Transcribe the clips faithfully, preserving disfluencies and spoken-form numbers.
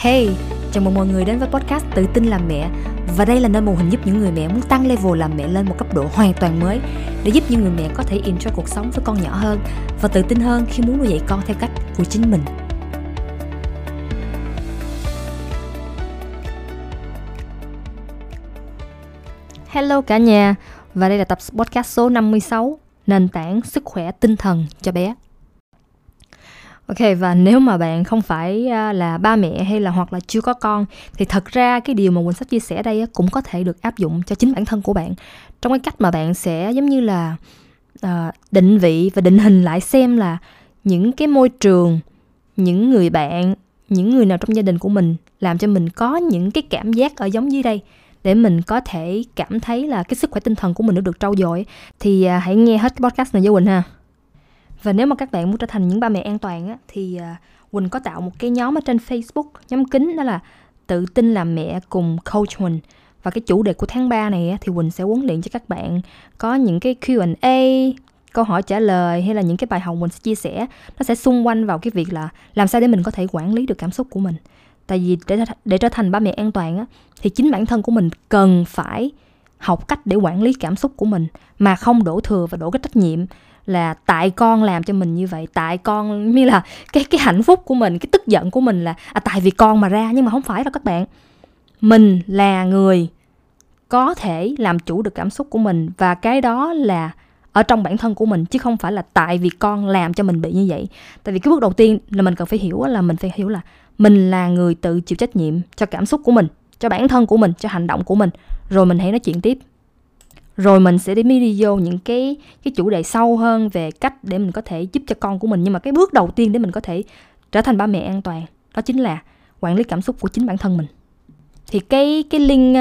Hey, chào mừng mọi người đến với podcast Tự tin làm mẹ. Và đây là nơi mô hình giúp những người mẹ muốn tăng level làm mẹ lên một cấp độ hoàn toàn mới, để giúp những người mẹ có thể enjoy cuộc sống với con nhỏ hơn và tự tin hơn khi muốn nuôi dạy con theo cách của chính mình. Hello cả nhà, và đây là tập podcast số năm mươi sáu, nền tảng sức khỏe tinh thần cho bé. Ok, và nếu mà bạn không phải là ba mẹ hay là hoặc là chưa có con thì thật ra cái điều mà Quỳnh sắp chia sẻ đây cũng có thể được áp dụng cho chính bản thân của bạn, trong cái cách mà bạn sẽ giống như là à, định vị và định hình lại xem là những cái môi trường, những người bạn, những người nào trong gia đình của mình làm cho mình có những cái cảm giác ở giống dưới đây, để mình có thể cảm thấy là cái sức khỏe tinh thần của mình nó được trau dồi. Thì à, hãy nghe hết cái podcast này với Quỳnh ha. Và nếu mà các bạn muốn trở thành những ba mẹ an toàn á, thì Quỳnh có tạo một cái nhóm ở trên Facebook, nhóm kín, đó là Tự tin làm mẹ cùng Coach Quỳnh. Và cái chủ đề của tháng ba này á, thì Quỳnh sẽ huấn luyện cho các bạn có những cái Q and A, câu hỏi trả lời, hay là những cái bài học Quỳnh sẽ chia sẻ. Nó sẽ xung quanh vào cái việc là làm sao để mình có thể quản lý được cảm xúc của mình. Tại vì để, để trở thành ba mẹ an toàn á, thì chính bản thân của mình cần phải học cách để quản lý cảm xúc của mình, mà không đổ thừa và đổ cái trách nhiệm là tại con làm cho mình như vậy, tại con, như là cái cái hạnh phúc của mình, cái tức giận của mình là à, tại vì con mà ra. Nhưng mà không phải đâu các bạn. Mình là người có thể làm chủ được cảm xúc của mình, và cái đó là ở trong bản thân của mình, chứ không phải là tại vì con làm cho mình bị như vậy. Tại vì cái bước đầu tiên là mình cần phải hiểu là mình phải hiểu là mình là người tự chịu trách nhiệm cho cảm xúc của mình, cho bản thân của mình, cho hành động của mình. Rồi mình hãy nói chuyện tiếp. Rồi mình sẽ đi đi vô những cái, cái chủ đề sâu hơn về cách để mình có thể giúp cho con của mình. Nhưng mà cái bước đầu tiên để mình có thể trở thành ba mẹ an toàn, đó chính là quản lý cảm xúc của chính bản thân mình. Thì cái, cái, link,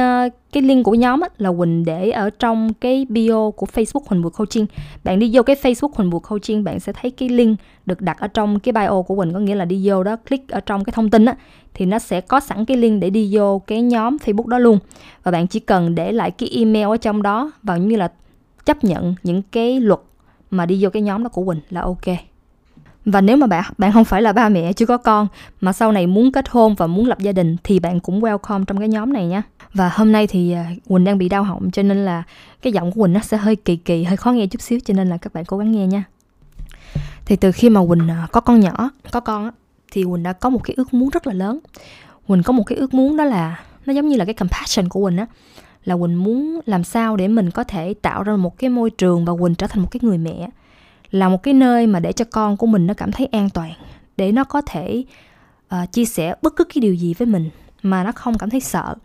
cái link của nhóm á, là Quỳnh để ở trong cái bio của Facebook Huỳnh Bùa Coaching. Bạn đi vô cái Facebook Huỳnh Bùa Coaching, bạn sẽ thấy cái link được đặt ở trong cái bio của Quỳnh. Có nghĩa là đi vô đó, click ở trong cái thông tin á, thì nó sẽ có sẵn cái link để đi vô cái nhóm Facebook đó luôn. Và bạn chỉ cần để lại cái email ở trong đó, và như là chấp nhận những cái luật mà đi vô cái nhóm đó của Quỳnh là ok. Và nếu mà bạn, bạn không phải là ba mẹ chưa có con, mà sau này muốn kết hôn và muốn lập gia đình, thì bạn cũng welcome trong cái nhóm này nha. Và hôm nay thì Quỳnh đang bị đau họng, cho nên là cái giọng của Quỳnh nó sẽ hơi kỳ kỳ, hơi khó nghe chút xíu, cho nên là các bạn cố gắng nghe nha. Thì từ khi mà Quỳnh có con nhỏ, có con thì Quỳnh đã có một cái ước muốn rất là lớn. Quỳnh có một cái ước muốn, đó là nó giống như là cái compassion của Quỳnh á, là Quỳnh muốn làm sao để mình có thể tạo ra một cái môi trường và Quỳnh trở thành một cái người mẹ, là một cái nơi mà để cho con của mình nó cảm thấy an toàn, để nó có thể uh, chia sẻ bất cứ cái điều gì với mình mà nó không cảm thấy sợ.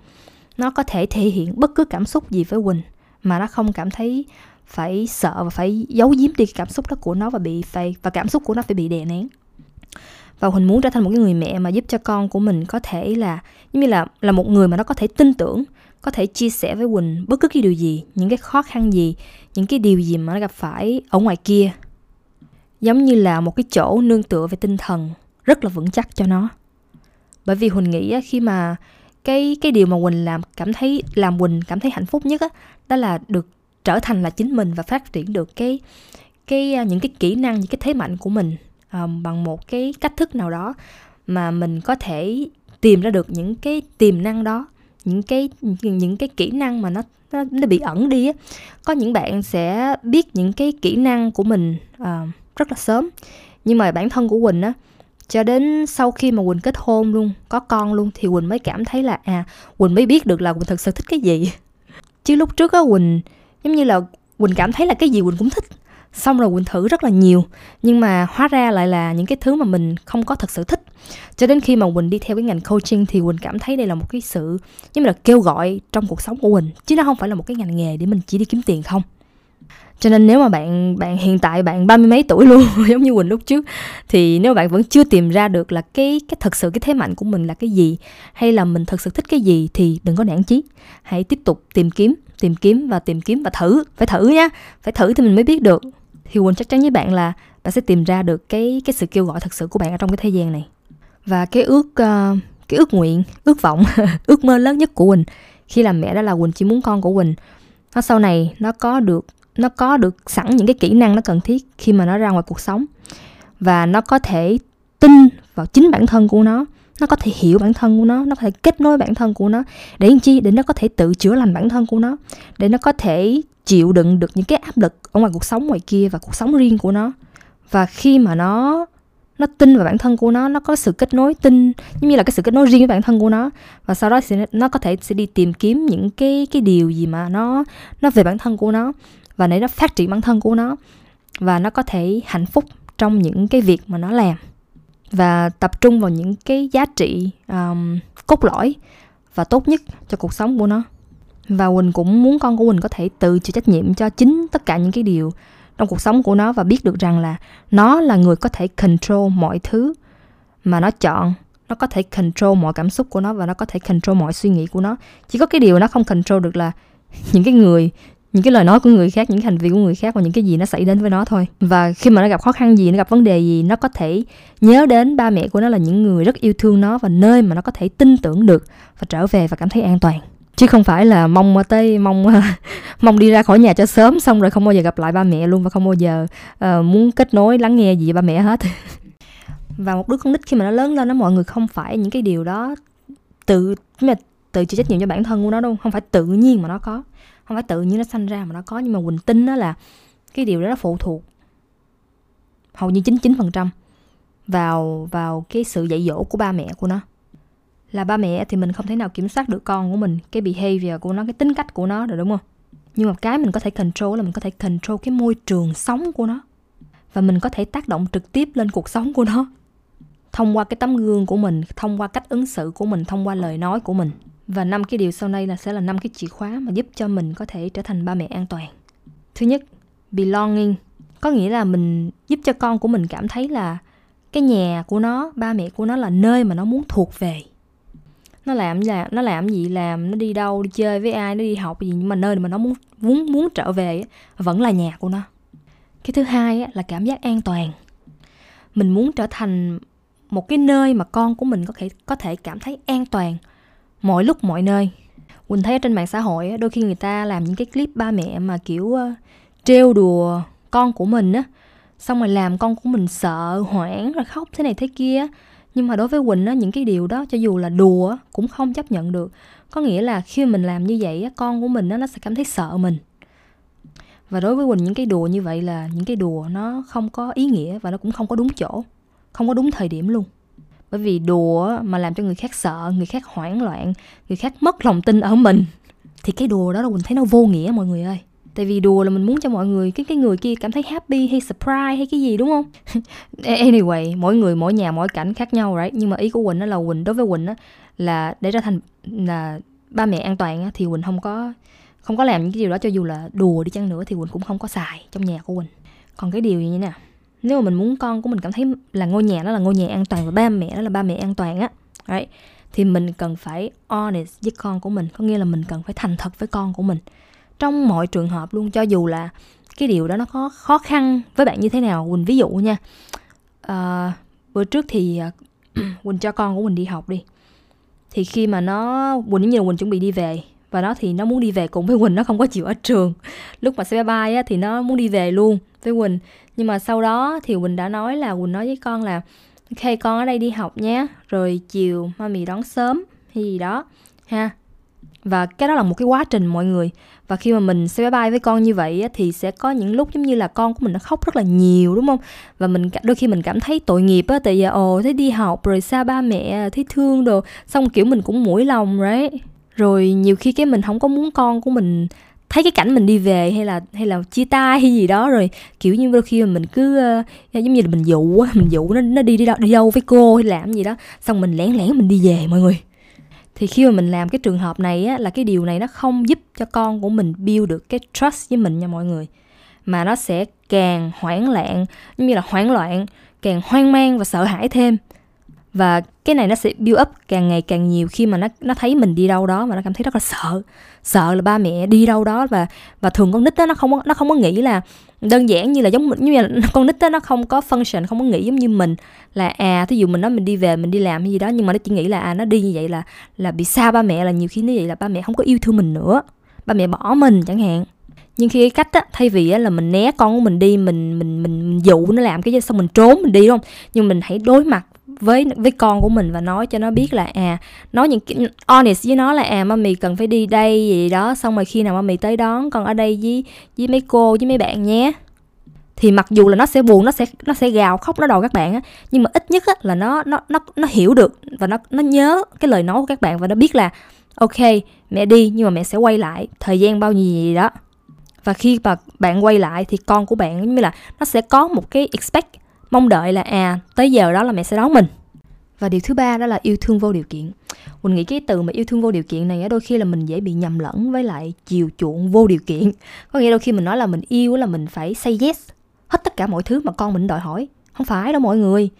Nó có thể thể hiện bất cứ cảm xúc gì với Quỳnh mà nó không cảm thấy phải sợ và phải giấu giếm đi cảm xúc đó của nó, và bị phải, và cảm xúc của nó phải bị đè nén. Và Quỳnh muốn trở thành một cái người mẹ mà giúp cho con của mình có thể là giống như là là một người mà nó có thể tin tưởng, có thể chia sẻ với Quỳnh bất cứ cái điều gì, những cái khó khăn gì, những cái điều gì mà nó gặp phải ở ngoài kia, giống như là một cái chỗ nương tựa về tinh thần rất là vững chắc cho nó. Bởi vì Huỳnh nghĩ khi mà cái cái điều mà Huỳnh làm cảm thấy làm Huỳnh cảm thấy hạnh phúc nhất á, đó là được trở thành là chính mình và phát triển được cái cái những cái kỹ năng, những cái thế mạnh của mình à, bằng một cái cách thức nào đó mà mình có thể tìm ra được những cái tiềm năng đó, những cái những cái kỹ năng mà nó nó, nó bị ẩn đi á. Có những bạn sẽ biết những cái kỹ năng của mình à, rất là sớm, nhưng mà bản thân của Quỳnh á, cho đến sau khi mà Quỳnh kết hôn luôn, có con luôn, thì Quỳnh mới cảm thấy là à, Quỳnh mới biết được là Quỳnh thực sự thích cái gì. Chứ lúc trước á, Quỳnh giống như là Quỳnh cảm thấy là cái gì Quỳnh cũng thích, xong rồi Quỳnh thử rất là nhiều, nhưng mà hóa ra lại là những cái thứ mà mình không có thật sự thích. Cho đến khi mà Quỳnh đi theo cái ngành coaching thì Quỳnh cảm thấy đây là một cái sự giống như là kêu gọi trong cuộc sống của Quỳnh, chứ nó không phải là một cái ngành nghề để mình chỉ đi kiếm tiền không. Cho nên nếu mà bạn bạn hiện tại bạn ba mươi mấy tuổi luôn giống như Quỳnh lúc trước, thì nếu bạn vẫn chưa tìm ra được là cái cái thật sự cái thế mạnh của mình là cái gì, hay là mình thật sự thích cái gì, thì đừng có nản chí, hãy tiếp tục tìm kiếm, tìm kiếm và tìm kiếm và thử, phải thử nha, phải thử thì mình mới biết được. Thì Quỳnh chắc chắn với bạn là bạn sẽ tìm ra được cái cái sự kêu gọi thật sự của bạn ở trong cái thời gian này. Và cái ước uh, cái ước nguyện, ước vọng, ước mơ lớn nhất của Quỳnh khi làm mẹ đó là Quỳnh chỉ muốn con của Quỳnh nó sau này nó có được nó có được sẵn những cái kỹ năng nó cần thiết khi mà nó ra ngoài cuộc sống, và nó có thể tin vào chính bản thân của nó, nó có thể hiểu bản thân của nó, nó có thể kết nối bản thân của nó. Để làm chi? Để nó có thể tự chữa lành bản thân của nó, để nó có thể chịu đựng được những cái áp lực ở ngoài cuộc sống ngoài kia và cuộc sống riêng của nó. Và khi mà nó nó tin vào bản thân của nó, nó có sự kết nối tin, giống như là cái sự kết nối riêng với bản thân của nó, và sau đó sẽ, nó có thể sẽ đi tìm kiếm những cái cái điều gì mà nó nó về bản thân của nó, và để nó phát triển bản thân của nó, và nó có thể hạnh phúc trong những cái việc mà nó làm, và tập trung vào những cái giá trị um, cốt lõi và tốt nhất cho cuộc sống của nó. Và Huỳnh cũng muốn con của Huỳnh có thể tự chịu trách nhiệm cho chính tất cả những cái điều trong cuộc sống của nó, và biết được rằng là nó là người có thể control mọi thứ mà nó chọn. Nó có thể control mọi cảm xúc của nó, và nó có thể control mọi suy nghĩ của nó. Chỉ có cái điều nó không control được là những cái người, những cái lời nói của người khác, những hành vi của người khác, và những cái gì nó xảy đến với nó thôi. Và khi mà nó gặp khó khăn gì, nó gặp vấn đề gì, nó có thể nhớ đến ba mẹ của nó là những người rất yêu thương nó, và nơi mà nó có thể tin tưởng được và trở về và cảm thấy an toàn. Chứ không phải là mong tới mong mong đi ra khỏi nhà cho sớm, xong rồi không bao giờ gặp lại ba mẹ luôn, và không bao giờ uh, muốn kết nối lắng nghe gì ba mẹ hết. Và một đứa con nít khi mà nó lớn lên, nó mọi người không phải những cái điều đó tự mà tự chịu trách nhiệm cho bản thân của nó đâu, không phải tự nhiên mà nó có, không phải tự nhiên nó sanh ra mà nó có. Nhưng mà Huỳnh tin đó là cái điều đó nó phụ thuộc hầu như chín mươi chín phần trăm vào vào cái sự dạy dỗ của ba mẹ của nó. Là ba mẹ thì mình không thể nào kiểm soát được con của mình, cái behavior của nó, cái tính cách của nó rồi, đúng không? Nhưng mà cái mình có thể control là mình có thể control cái môi trường sống của nó, và mình có thể tác động trực tiếp lên cuộc sống của nó thông qua cái tấm gương của mình, thông qua cách ứng xử của mình, thông qua lời nói của mình. Và năm cái điều sau đây là sẽ là năm cái chìa khóa mà giúp cho mình có thể trở thành ba mẹ an toàn. Thứ nhất, belonging, có nghĩa là mình giúp cho con của mình cảm thấy là cái nhà của nó, ba mẹ của nó là nơi mà nó muốn thuộc về. Nó làm là nó làm gì làm, nó đi đâu, đi chơi với ai, nó đi học gì, nhưng mà nơi mà nó muốn muốn muốn trở về vẫn là nhà của nó. Cái thứ hai là cảm giác an toàn. Mình muốn trở thành một cái nơi mà con của mình có thể có thể cảm thấy an toàn mọi lúc mọi nơi. Quỳnh thấy ở trên mạng xã hội đôi khi người ta làm những cái clip ba mẹ mà kiểu trêu đùa con của mình á, xong rồi làm con của mình sợ hoảng rồi khóc thế này thế kia. Nhưng mà đối với Huỳnh á, những cái điều đó cho dù là đùa cũng không chấp nhận được. Có nghĩa là khi mình làm như vậy, con của mình á, nó sẽ cảm thấy sợ mình. Và đối với Huỳnh, những cái đùa như vậy là những cái đùa nó không có ý nghĩa, và nó cũng không có đúng chỗ, không có đúng thời điểm luôn. Bởi vì đùa mà làm cho người khác sợ, người khác hoảng loạn, người khác mất lòng tin ở mình, thì cái đùa đó là Huỳnh thấy nó vô nghĩa mọi người ơi. Tại vì đùa là mình muốn cho mọi người, cái cái người kia cảm thấy happy hay surprise hay cái gì, đúng không? Anyway, mỗi người, mỗi nhà, mỗi cảnh khác nhau, right? Nhưng mà ý của Huỳnh là Huỳnh, đối với Huỳnh là để trở thành là ba mẹ an toàn á, thì Huỳnh không có không có làm những cái điều đó, cho dù là đùa đi chăng nữa thì Huỳnh cũng không có xài trong nhà của Huỳnh. Còn cái điều gì như nè, nếu mà mình muốn con của mình cảm thấy là ngôi nhà đó là ngôi nhà an toàn và ba mẹ đó là ba mẹ an toàn á, right? Thì mình cần phải honest với con của mình, có nghĩa là mình cần phải thành thật với con của mình. Trong mọi trường hợp luôn, cho dù là cái điều đó nó có khó khăn với bạn như thế nào. Huỳnh ví dụ nha, à, bữa trước thì Huỳnh cho con của Huỳnh đi học đi. Thì khi mà nó, Huỳnh như là Huỳnh chuẩn bị đi về, và nó thì nó muốn đi về cùng với Huỳnh, nó không có chịu ở trường. Lúc mà say bye bye á, thì nó muốn đi về luôn với Huỳnh. Nhưng mà sau đó thì Huỳnh đã nói là, Huỳnh nói với con là ok con ở đây đi học nhé, rồi chiều mami đón sớm hay gì đó ha. Và cái đó là một cái quá trình mọi người. Và khi mà mình say bye bye với con như vậy á, thì sẽ có những lúc giống như là con của mình nó khóc rất là nhiều, đúng không? Và mình đôi khi mình cảm thấy tội nghiệp á, tại vì ồ thấy đi học rồi xa ba mẹ, thấy thương đồ, xong kiểu mình cũng mũi lòng đấy. Rồi nhiều khi cái mình không có muốn con của mình thấy cái cảnh mình đi về hay là hay là chia tay hay gì đó, rồi kiểu như đôi khi mình cứ uh, giống như là mình dụ mình dụ nó nó đi đi đâu, đi đâu với cô hay làm gì đó, xong mình lén lén mình đi về mọi người. Thì khi mà mình làm cái trường hợp này á, là cái điều này nó không giúp cho con của mình build được cái trust với mình nha mọi người, mà nó sẽ càng hoảng loạn, giống như là hoảng loạn, càng hoang mang và sợ hãi thêm. Và cái này nó sẽ build up càng ngày càng nhiều, khi mà nó nó thấy mình đi đâu đó mà nó cảm thấy rất là sợ, sợ là ba mẹ đi đâu đó. Và và thường con nít đó, nó không có, nó không có nghĩ là đơn giản như là giống như là con nít đó, nó không có function, không có nghĩ giống như mình là à thí dụ mình nói mình đi về, mình đi làm hay gì đó, nhưng mà nó chỉ nghĩ là à nó đi như vậy là là bị xa ba mẹ, là nhiều khi như vậy là ba mẹ không có yêu thương mình nữa, ba mẹ bỏ mình chẳng hạn. Nhưng khi cái cách á, thay vì á, là mình né con của mình đi, mình mình mình, mình dụ nó làm cái gì xong mình trốn mình đi, đúng không? Nhưng mình hãy đối mặt với với con của mình và nói cho nó biết là à, nói những honest với nó là à, mommy cần phải đi đây gì đó, xong rồi khi nào mommy tới đón con ở đây với với mấy cô với mấy bạn nhé. Thì mặc dù là nó sẽ buồn, nó sẽ nó sẽ gào khóc nó đòi các bạn á, nhưng mà ít nhất á, là nó nó nó nó hiểu được và nó nó nhớ cái lời nói của các bạn và nó biết là ok, mẹ đi nhưng mà mẹ sẽ quay lại thời gian bao nhiêu gì đó. Và khi mà bạn quay lại thì con của bạn giống như là nó sẽ có một cái expect, mong đợi là à, tới giờ đó là mẹ sẽ đón mình. Và điều thứ ba đó là yêu thương vô điều kiện. Mình nghĩ cái từ mà yêu thương vô điều kiện này đôi khi là mình dễ bị nhầm lẫn với lại chiều chuộng vô điều kiện. Có nghĩa đôi khi mình nói là mình yêu là mình phải say yes hết tất cả mọi thứ mà con mình đòi hỏi. Không phải đâu mọi người.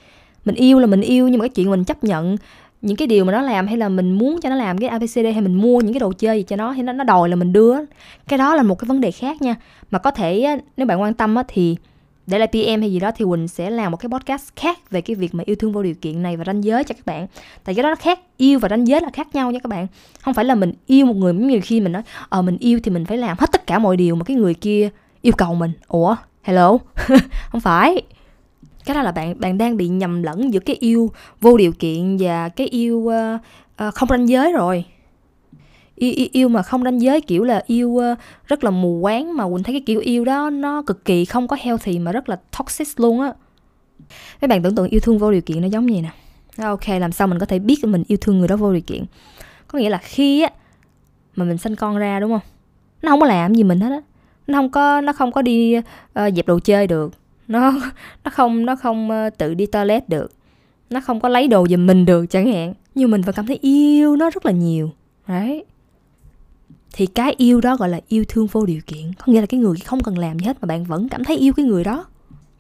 Mình yêu là mình yêu, nhưng mà cái chuyện mình chấp nhận những cái điều mà nó làm, hay là mình muốn cho nó làm cái a bê xê đê, hay mình mua những cái đồ chơi gì cho nó, hay nó, nó đòi là mình đưa. Cái đó là một cái vấn đề khác nha. Mà có thể nếu bạn quan tâm thì để lại pê em hay gì đó thì Quỳnh sẽ làm một cái podcast khác về cái việc mà yêu thương vô điều kiện này và ranh giới cho các bạn. Tại cái đó nó khác, yêu và ranh giới là khác nhau nha các bạn. Không phải là mình yêu một người, nhiều khi mình nói ờ mình yêu thì mình phải làm hết tất cả mọi điều mà cái người kia yêu cầu mình. Ủa? Hello? Không phải. Cái đó là bạn bạn đang bị nhầm lẫn giữa cái yêu vô điều kiện và cái yêu uh, uh, không ranh giới rồi. Yêu, yêu, yêu mà không ranh giới kiểu là yêu uh, rất là mù quáng, mà Quỳnh thấy cái kiểu yêu đó nó cực kỳ không có healthy mà rất là toxic luôn á. Mấy bạn tưởng tượng yêu thương vô điều kiện nó giống như vậy nè. Ok, làm sao mình có thể biết mình yêu thương người đó vô điều kiện? Có nghĩa là khi á mà mình sanh con ra, đúng không? Nó không có làm gì mình hết á. Nó không có nó không có đi uh, dẹp đồ chơi được. Nó nó không nó không uh, tự đi toilet được. Nó không có lấy đồ giùm mình được chẳng hạn. Nhưng mình vẫn cảm thấy yêu nó rất là nhiều. Đấy. Thì cái yêu đó gọi là yêu thương vô điều kiện. Có nghĩa là cái người không cần làm gì hết mà bạn vẫn cảm thấy yêu cái người đó.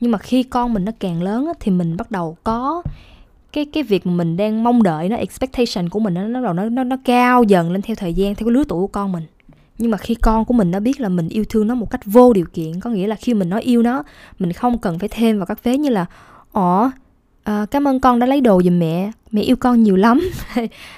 Nhưng mà khi con mình nó càng lớn á, thì mình bắt đầu có cái cái việc mà mình đang mong đợi nó, expectation của mình nó nó nó nó cao dần lên theo thời gian, theo cái lứa tuổi của con mình. Nhưng mà khi con của mình nó biết là mình yêu thương nó một cách vô điều kiện, có nghĩa là khi mình nói yêu nó, mình không cần phải thêm vào các vế như là Ồ, à, cảm ơn con đã lấy đồ giùm mẹ, mẹ yêu con nhiều lắm.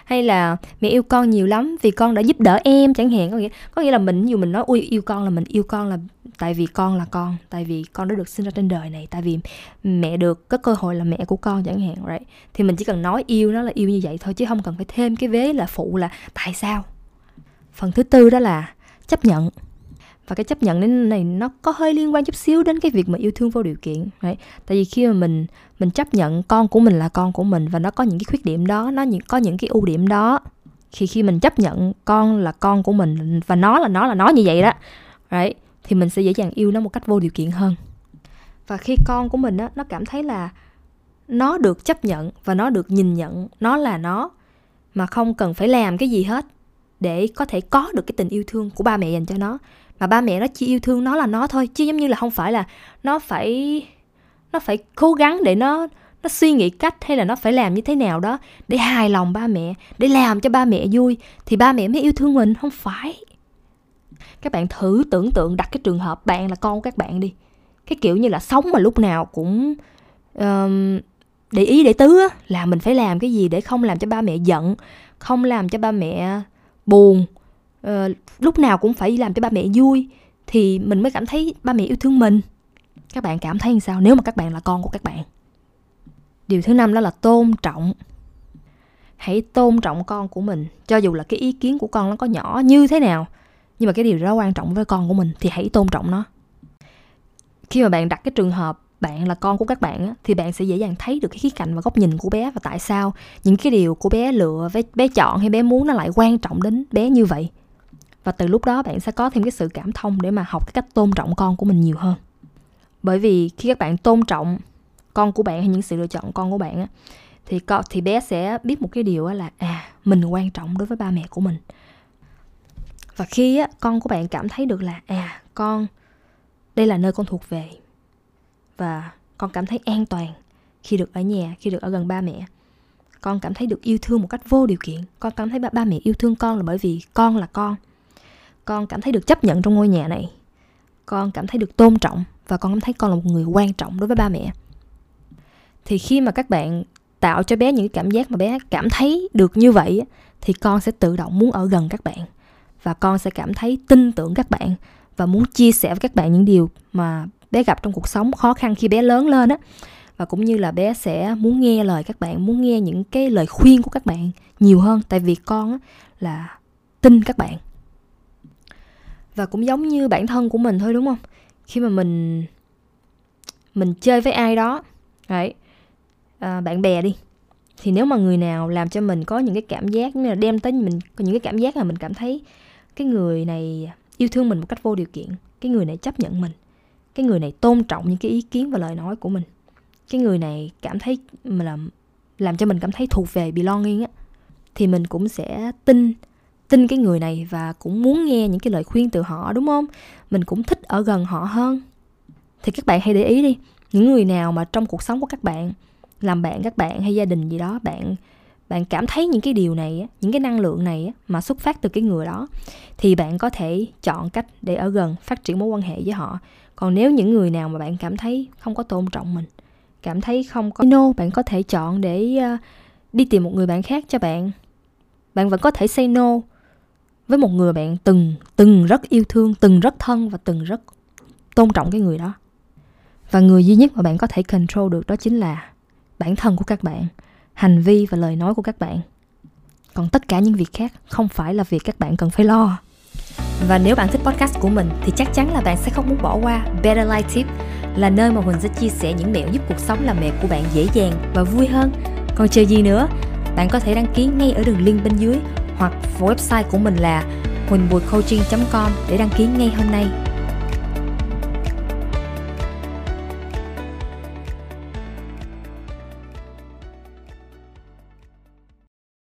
Hay là mẹ yêu con nhiều lắm vì con đã giúp đỡ em chẳng hạn. Có nghĩa, có nghĩa là mình, dù mình nói ui yêu con là mình yêu con là tại vì con là con, tại vì con đã được sinh ra trên đời này, tại vì mẹ được có cơ hội là mẹ của con chẳng hạn, right? Thì mình chỉ cần nói yêu nó là yêu như vậy thôi, chứ không cần phải thêm cái vế là phụ là tại sao. Phần thứ tư đó là chấp nhận. Và cái chấp nhận đến này nó có hơi liên quan chút xíu đến cái việc mà yêu thương vô điều kiện. Đấy. Tại vì khi mà mình mình chấp nhận con của mình là con của mình và nó có những cái khuyết điểm đó, nó những, có những cái ưu điểm đó. Khi khi mình chấp nhận con là con của mình và nó là nó là nó như vậy đó. Đấy. Thì mình sẽ dễ dàng yêu nó một cách vô điều kiện hơn. Và khi con của mình đó, nó cảm thấy là nó được chấp nhận và nó được nhìn nhận nó là nó mà không cần phải làm cái gì hết để có thể có được cái tình yêu thương của ba mẹ dành cho nó. Mà ba mẹ nó chỉ yêu thương nó là nó thôi, chứ giống như là không phải là nó phải nó phải cố gắng để nó nó suy nghĩ cách, hay là nó phải làm như thế nào đó để hài lòng ba mẹ, để làm cho ba mẹ vui thì ba mẹ mới yêu thương mình. Không phải. Các bạn thử tưởng tượng đặt cái trường hợp bạn là con của các bạn đi, cái kiểu như là sống mà lúc nào cũng um, để ý để tứ á, là mình phải làm cái gì để không làm cho ba mẹ giận, không làm cho ba mẹ buồn, uh, lúc nào cũng phải làm cho ba mẹ vui thì mình mới cảm thấy ba mẹ yêu thương mình. Các bạn cảm thấy như sao nếu mà các bạn là con của các bạn? Điều thứ năm đó là tôn trọng. Hãy tôn trọng con của mình, cho dù là cái ý kiến của con nó có nhỏ như thế nào, nhưng mà cái điều đó quan trọng với con của mình thì hãy tôn trọng nó. Khi mà bạn đặt cái trường hợp bạn là con của các bạn á, thì bạn sẽ dễ dàng thấy được cái khía cạnh và góc nhìn của bé, và tại sao những cái điều của bé lựa, bé chọn hay bé muốn nó lại quan trọng đến bé như vậy. Và từ lúc đó bạn sẽ có thêm cái sự cảm thông để mà học cái cách tôn trọng con của mình nhiều hơn. Bởi vì khi các bạn tôn trọng con của bạn hay những sự lựa chọn con của bạn á, thì, con, thì bé sẽ biết một cái điều á là à, mình quan trọng đối với ba mẹ của mình. Và khi á, con của bạn cảm thấy được là à, con, đây là nơi con thuộc về và con cảm thấy an toàn khi được ở nhà, khi được ở gần ba mẹ. Con cảm thấy được yêu thương một cách vô điều kiện. Con cảm thấy ba, ba mẹ yêu thương con là bởi vì con là con. Con cảm thấy được chấp nhận trong ngôi nhà này. Con cảm thấy được tôn trọng và con cảm thấy con là một người quan trọng đối với ba mẹ. Thì khi mà các bạn tạo cho bé những cảm giác mà bé cảm thấy được như vậy thì con sẽ tự động muốn ở gần các bạn, và con sẽ cảm thấy tin tưởng các bạn và muốn chia sẻ với các bạn những điều mà bé gặp trong cuộc sống khó khăn khi bé lớn lên á. và cũng như là bé sẽ muốn nghe lời các bạn, muốn nghe những cái lời khuyên của các bạn nhiều hơn, tại vì con là tin các bạn. Và cũng giống như bản thân của mình thôi, đúng không? Khi mà mình mình chơi với ai đó, đấy, à, bạn bè đi, thì nếu mà người nào làm cho mình có những cái cảm giác, như là đem tới mình có những cái cảm giác là mình cảm thấy cái người này yêu thương mình một cách vô điều kiện, cái người này chấp nhận mình, cái người này tôn trọng những cái ý kiến và lời nói của mình, cái người này cảm thấy mà làm, làm cho mình cảm thấy thuộc về, belonging á, thì mình cũng sẽ tin tin cái người này và cũng muốn nghe những cái lời khuyên từ họ, đúng không? Mình cũng thích ở gần họ hơn. Thì các bạn hãy để ý đi, những người nào mà trong cuộc sống của các bạn, làm bạn các bạn hay gia đình gì đó, bạn bạn cảm thấy những cái điều này, những cái năng lượng này mà xuất phát từ cái người đó, thì bạn có thể chọn cách để ở gần, phát triển mối quan hệ với họ. Còn nếu những người nào mà bạn cảm thấy không có tôn trọng mình, cảm thấy không có no, bạn có thể chọn để đi tìm một người bạn khác cho bạn. Bạn vẫn có thể say no với một người bạn từng từng rất yêu thương, từng rất thân và từng rất tôn trọng cái người đó. Và người duy nhất mà bạn có thể control được đó chính là bản thân của các bạn, hành vi và lời nói của các bạn. Còn tất cả những việc khác không phải là việc các bạn cần phải lo. Và nếu bạn thích podcast của mình thì chắc chắn là bạn sẽ không muốn bỏ qua Better Life Tip, là nơi mà Huỳnh sẽ chia sẻ những mẹo giúp cuộc sống làm mẹ của bạn dễ dàng và vui hơn. Còn chờ gì nữa, bạn có thể đăng ký ngay ở đường link bên dưới hoặc website của mình là huỳnh bùa coaching chấm com để đăng ký ngay hôm nay.